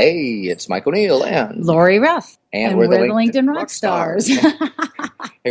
Hey, it's Mike O'Neill and Lori Ruff, and we're the LinkedIn rock stars. Hey,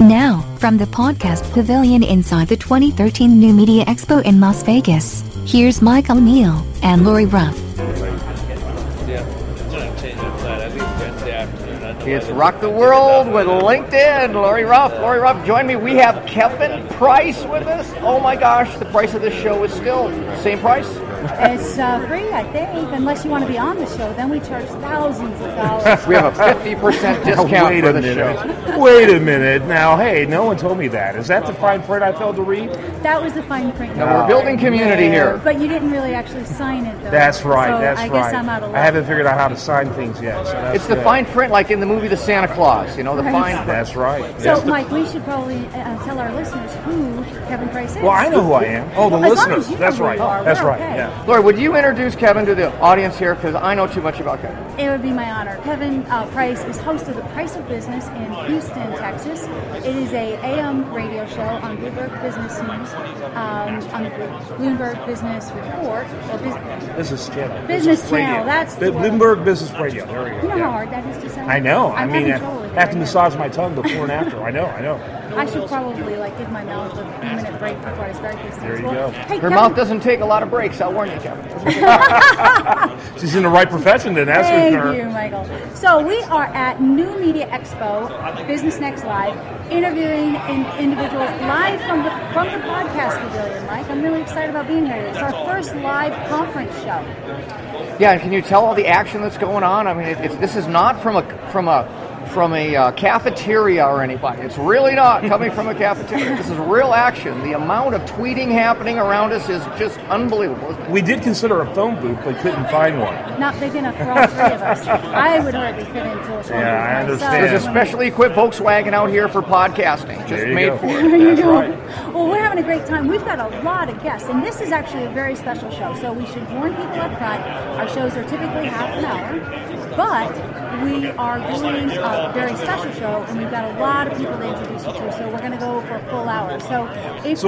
Now, from the Podcast Pavilion inside the 2013 New Media Expo in Las Vegas, here's Mike O'Neill and Lori Ruff. It's Rock the World with LinkedIn. Lori Ruff, join me. We have Kevin Price with us. Oh my gosh, the price of this show is still the same price. It's free, I think, unless you want to be on the show. Then we charge thousands of dollars. We have a 50% discount for the show. Wait a minute. Now, hey, no one told me that. Is that the fine print I failed to read? That was the fine print. No, we're building community here. But you didn't really actually sign it, though. That's right. So that's right. I guess I'm out of luck. I haven't figured out how to sign things yet. So that's it's the fine print, like in the movie The Santa Claus. You know, the fine print. That's right. So, that's Mike, we should probably tell our listeners who Kevin Price is. Well, I know who I am. Oh, the listeners. That's right. That's right. Okay. Yeah. Lori, would you introduce Kevin to the audience here? Because I know too much about Kevin. It would be my honor. Kevin Price is host of the Price of Business in Houston, Texas. It is a AM radio show on Bloomberg Business News, on the Bloomberg Business Report. Business Channel. That's the Bloomberg Business Radio. There we go. You know how hard that is to say? I know. I have to massage my tongue before and after. I know. I should probably give my mouth a minute break before I start these things. There you go. Hey, her mouth doesn't take a lot of breaks. I'll warn you, Kevin. She's in the right profession then. That's Thank you, Michael. So we are at New Media Expo, Business Next Live, interviewing individuals live from the Podcast Pavilion, Mike. I'm really excited about being here. It's our first live conference show. Yeah, and can you tell all the action that's going on? I mean, this is not from a cafeteria or anybody. It's really not coming from a cafeteria. This is real action. The amount of tweeting happening around us is just unbelievable, isn't it? We did consider a phone booth, but couldn't find one. Not big enough for all three of us. I would hardly fit into a phone booth. Yeah, I understand. There's a specially equipped Volkswagen out here for podcasting. Just made for it. That's right. Well, we're having a great time. We've got a lot of guests, and this is actually a very special show, so we should warn people up front. Our shows are typically half an hour, but we are doing a very special show, and we've got a lot of people to introduce you to, so we're going to go for a full hour. So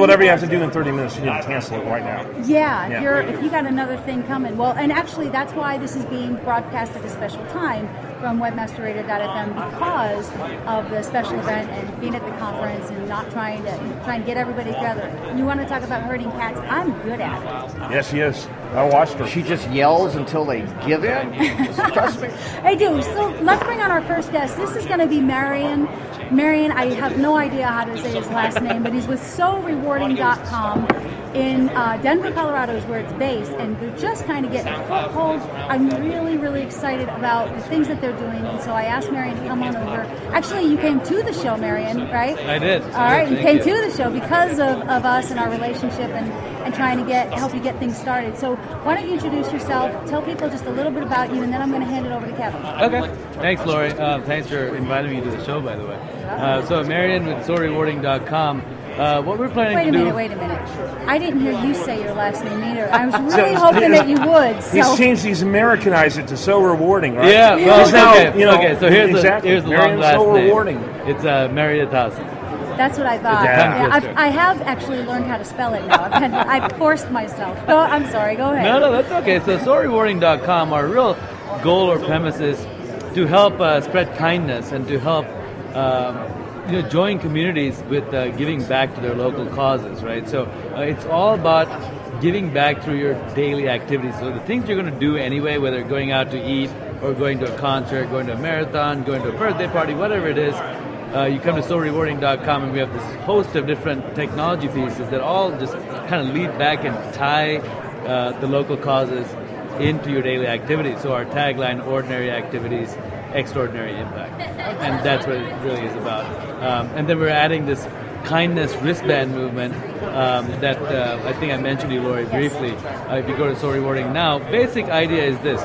whatever you have to do in 30 minutes, you need to cancel it right now. Yeah, if you got another thing coming. Well, and actually, that's why this is being broadcast at a special time from WebmasterRadio.fm, because of the special event and being at the conference and not trying to get everybody together. You want to talk about herding cats? I'm good at it. Yes, she is. I watched her. She just yells until they give in. Trust me. I do. So let's bring on our first guest. This is going to be Marion. Marion, I have no idea how to say his last name, but he's with SoRewarding.com in Denver, Colorado is where it's based, and they're just kind of getting a foothold. I'm really, really excited about the things that they're doing, and so I asked Marion to come on over. Actually, you came to the show, Marion, right? I did. All right, you came to the show because of us and our relationship and trying to help you get things started. So why don't you introduce yourself, tell people just a little bit about you, and then I'm going to hand it over to Kevin. Okay. Thanks, Lori. Thanks for inviting me to the show, by the way. So Marion with SoRewarding.com What we're planning to do... Wait a minute. I didn't hear you say your last name either. I was really hoping that you would. So. He's changed, he's Americanized it to So Rewarding, right? Yeah, well, here's the long last name. So Rewarding. It's Married a Thousand. That's what I thought. Yeah. I have actually learned how to spell it now. I've forced myself. Oh, I'm sorry. Go ahead. No, that's okay. So SoRewarding.com, our real goal or premise is to help spread kindness and to help join communities with giving back to their local causes, right? So it's all about giving back through your daily activities. So the things you're going to do anyway, whether going out to eat or going to a concert, going to a marathon, going to a birthday party, whatever it is, you come to SoRewarding.com and we have this host of different technology pieces that all just kind of lead back and tie the local causes into your daily activities. So our tagline, ordinary activities, extraordinary impact. And that's what it really is about. And then we're adding this kindness wristband movement that I think I mentioned to you, Lori, briefly. If you go to So Rewarding now, basic idea is this.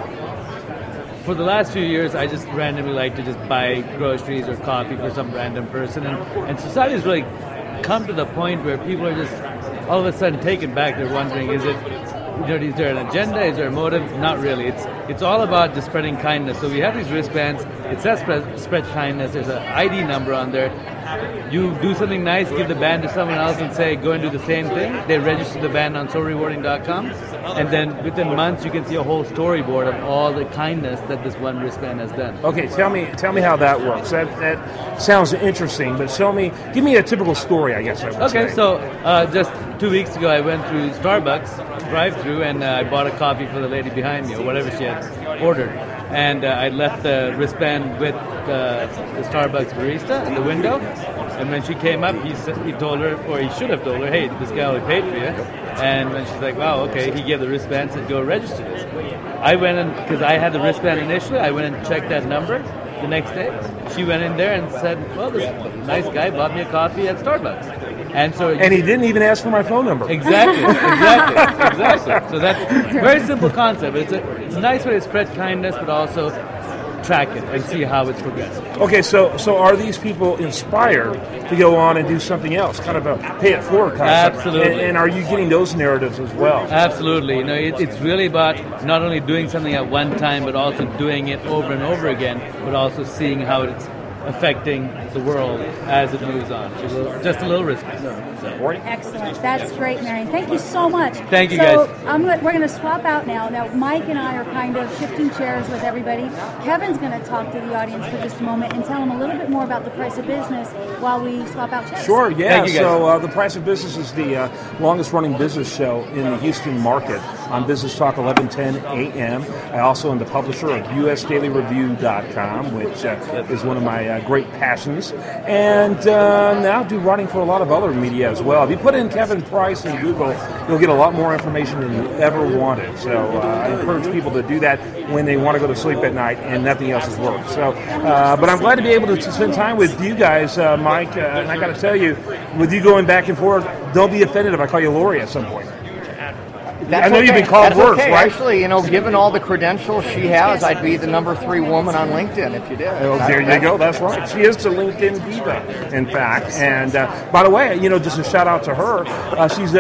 For the last few years, I just randomly like to just buy groceries or coffee for some random person. And society's really come to the point where people are just all of a sudden taken back. They're wondering, is there an agenda? Is there a motive? Not really. It's all about just spreading kindness. So we have these wristbands. It says spread kindness. There's an ID number on there. You do something nice, give the band to someone else and say, go and do the same thing. They register the band on SoRewarding.com. And then within months, you can see a whole storyboard of all the kindness that this one wristband has done. Okay, tell me how that works. That sounds interesting, but give me a typical story, I guess I would say. Okay, so just 2 weeks ago, I went through Starbucks drive-through and I bought a coffee for the lady behind me or whatever she had ordered. And I left the wristband with the Starbucks barista in the window. And when she came up, he told her, or he should have told her, hey, this guy only paid for you. And when she's like, wow, okay, he gave the wristband and said, go register this. I went in, because I had the wristband initially, I went and checked that number the next day. She went in there and said, well, this nice guy bought me a coffee at Starbucks. And he didn't even ask for my phone number. Exactly. So that's a very simple concept. It's a nice way to spread kindness, but also track it and see how it's progressing. Okay, so are these people inspired to go on and do something else, kind of a pay-it-forward concept? Absolutely. And are you getting those narratives as well? Absolutely. You know, it's really about not only doing something at one time, but also doing it over and over again, but also seeing how it's affecting the world as it moves on. Just a little respect. Excellent. That's great, Marion. Thank you so much. Thank you, guys. So we're going to swap out now. Now, Mike and I are kind of shifting chairs with everybody. Kevin's going to talk to the audience for just a moment and tell them a little bit more about the Price of Business while we swap out chairs. Sure, yeah. Thank you, guys. So the Price of Business is the longest-running business show in the Houston market on Business Talk 1110 a.m. I also am the publisher of USDailyReview.com, which is one of my great passions, and now do writing for a lot of other media as well. If you put in Kevin Price in Google, you'll get a lot more information than you ever wanted. So I encourage people to do that when they want to go to sleep at night and nothing else is work. So, but I'm glad to be able to spend time with you guys, Mike, and I got to tell you, with you going back and forth, don't be offended if I call you Lori at some point. That's I know okay. You've been called That's worse, okay. Right? Actually, given all the credentials she has, I'd be the #3 woman on LinkedIn if you did. Oh, there you go. That's right. She is the LinkedIn diva, in fact. And by the way, just a shout out to her. She's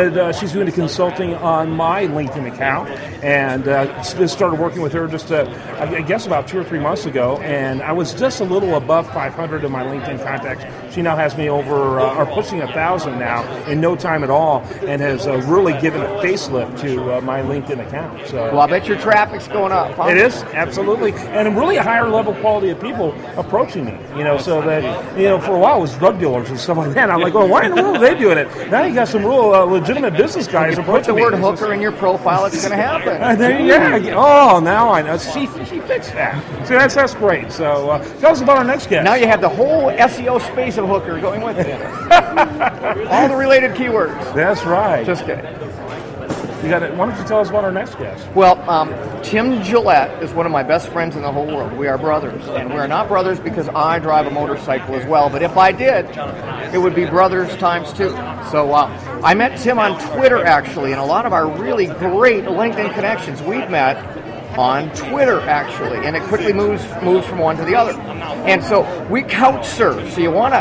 doing the consulting on my LinkedIn account, and just started working with her just I guess about 2 or 3 months ago. And I was just a little above 500 in my LinkedIn contacts. She now has me over or pushing 1,000 now in no time at all, and has really given a facelift to. My LinkedIn account. So. Well, I bet your traffic's going up. Huh? It is, absolutely, and really a higher level quality of people approaching me. So that for a while it was drug dealers and stuff like that. And I'm like, well, why in the world are they doing it? Now you got some real legitimate business guys approaching me. Put the word hooker in your profile; it's going to happen. Oh, now I know. She fixed that. See, that's great. So tell us about our next guest. Now you have the whole SEO space of hooker going with it. All the related keywords. That's right. Just kidding. Why don't you tell us about our next guest? Well, Tim Gillette is one of my best friends in the whole world. We are brothers, and we are not brothers because I drive a motorcycle as well. But if I did, it would be brothers ×2. So I met Tim on Twitter, actually, and a lot of our really great LinkedIn connections we've met on Twitter, actually, and it quickly moves from one to the other. And so we couch surf. So we're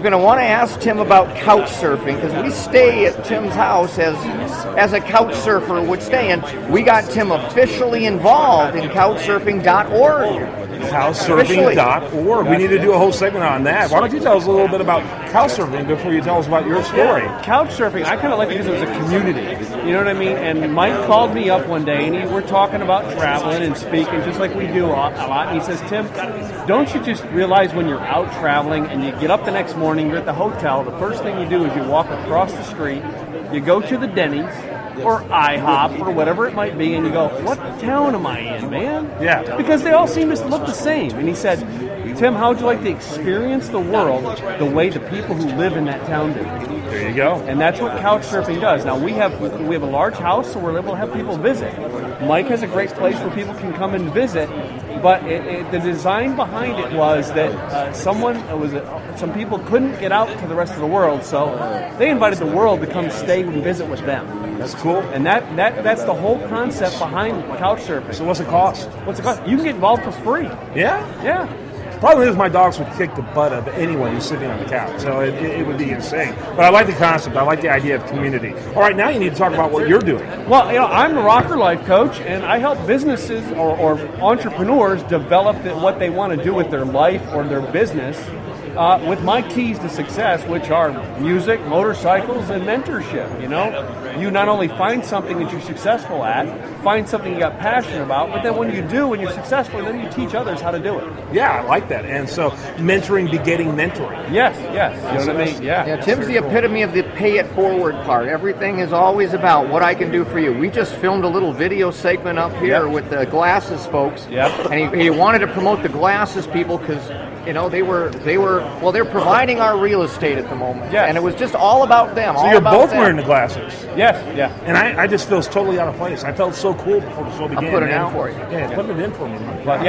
going to want to ask Tim about couch surfing, because we stay at Tim's house as a couch surfer would stay. And we got Tim officially involved in couchsurfing.org. Couchsurfing.org. We need to do a whole segment on that. Why don't you tell us a little bit about couchsurfing before you tell us about your story? Yeah. Couchsurfing, I kind of like it because it was a community. You know what I mean? And Mike called me up one day, and we're talking about traveling and speaking, just like we do a lot. And he says, Tim, don't you just realize when you're out traveling and you get up the next morning, you're at the hotel, the first thing you do is you walk across the street, you go to the Denny's, or IHOP, or whatever it might be, and you go, what town am I in, man? Yeah. Because they all seem to look the same. And he said, Tim, how would you like to experience the world the way the people who live in that town do? There you go. And that's what couchsurfing does. Now, we have a large house, so we're able to have people visit. Mike has a great place where people can come and visit, but the design behind it was that some people couldn't get out to the rest of the world, so they invited the world to come stay and visit with them. That's cool. And that's the whole concept behind couchsurfing. So what's the cost? You can get involved for free. Yeah? Yeah. Probably is my dogs would kick the butt of anyone who's sitting on the couch, so it would be insane. But I like the concept. I like the idea of community. All right, now you need to talk about what you're doing. Well, I'm the Rocker Life Coach, and I help businesses or entrepreneurs develop what they want to do with their life or their business with my keys to success, which are music, motorcycles, and mentorship. You know, you not only find something that you're successful at, find something you got passionate about, but then when you're successful, then you teach others how to do it. Yeah, I like that. And so mentoring begetting mentoring. Yes. You know what I mean? Yeah. Tim's the epitome of the pay it forward part. Everything is always about what I can do for you. We just filmed a little video segment up here with the glasses folks. Yep. And he wanted to promote the glasses people because, they were they're providing our real estate at the moment. Yes. And it was just all about them. So you're both wearing the glasses. Yes. Yeah. And I just feel totally out of place. I felt so cool before the show began. I'll put it in for you. Yeah, put it in for me. But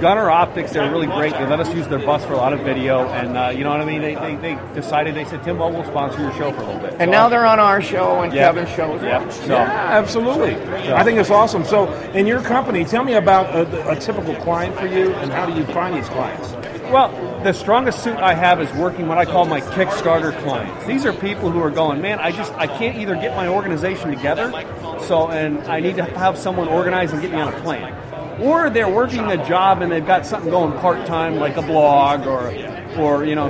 Gunner Optics, they're really great. They let us use their bus for a lot of video. And you know what I mean? They decided, they said, Tim, we'll sponsor your show for a little bit. And now they're on our show and Kevin's show as well. So. Yeah, absolutely. So. I think it's awesome. So in your company, tell me about a typical client for you and how do you find these clients? Well, the strongest suit I have is working what I call my Kickstarter clients. These are people who are going, man, I can't either get my organization together, and I need to have someone organize and get me on a plan. Or they're working a job and they've got something going part-time, like a blog or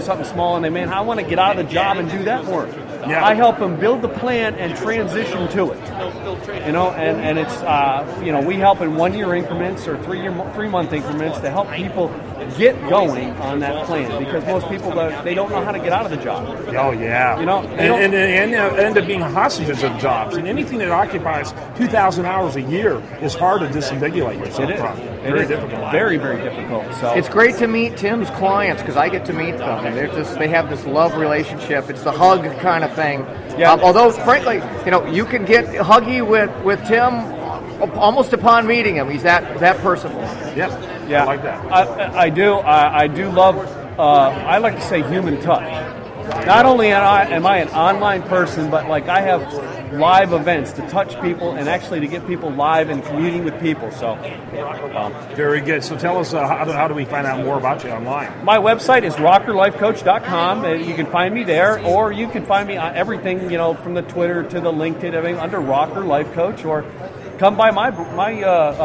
something small, and I want to get out of the job and do that work. Yeah. I help them build the plan and transition to it. And it's we help in 1-year increments or 3-month increments to help people get going on that plan, because most people they don't know how to get out of the job. Oh yeah. And end up being hostages of jobs. And anything that occupies 2,000 hours a year is hard to disambiguate yourself from. It is difficult. Very, very difficult. So it's great to meet Tim's clients because I get to meet them. And they have this love relationship. It's the hug kind of thing. Yeah. Although frankly, you can get huggy with Tim almost upon meeting him. He's that personable. Yeah. Yeah. I like that. I do love I like to say human touch. Not only am I an online person, but like I have live events to touch people and actually to get people live and communing with people. So, very good. So tell us, how do we find out more about you online? My website is rockerlifecoach.com. You can find me there, or you can find me on everything, from the Twitter to the LinkedIn, everything under Rocker Life Coach, or come by my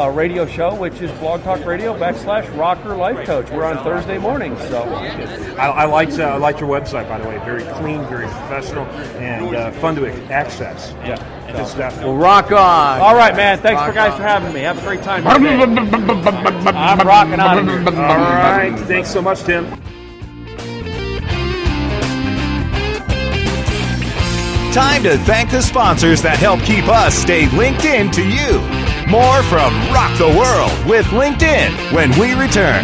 radio show, which is blogtalkradio.com/rockerlifecoach. We're on Thursday mornings. So I liked your website, by the way. Very clean, very professional, and fun to access. Yeah. Good stuff. Well, rock on. All right, man. Thanks for having me. Have a great time. I'm rocking on. All right. Thanks so much, Tim. Time to thank the sponsors that help keep us stay linked in to you. More from Rock the World with LinkedIn when we return.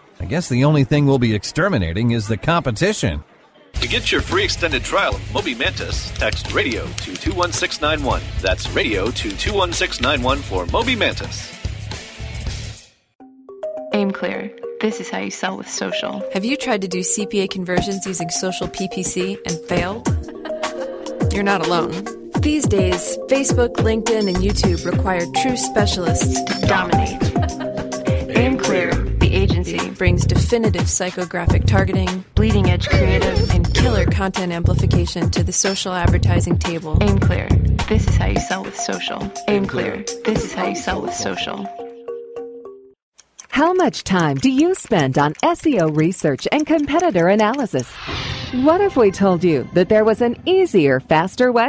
I guess the only thing we'll be exterminating is the competition. To get your free extended trial of Mobi Mantis, text radio to 21691. That's radio to 21691 for Mobi Mantis. AimClear. This is how you sell with social. Have you tried to do CPA conversions using social PPC and failed? You're not alone. These days, Facebook, LinkedIn, and YouTube require true specialists to dominate. AimClear. Agency brings definitive psychographic targeting, bleeding edge creative, and killer content amplification to the social advertising table. AimClear. This is how you sell with social. AimClear. This is how you sell with social. How much time do you spend on SEO research and competitor analysis? What if we told you that there was an easier, faster way?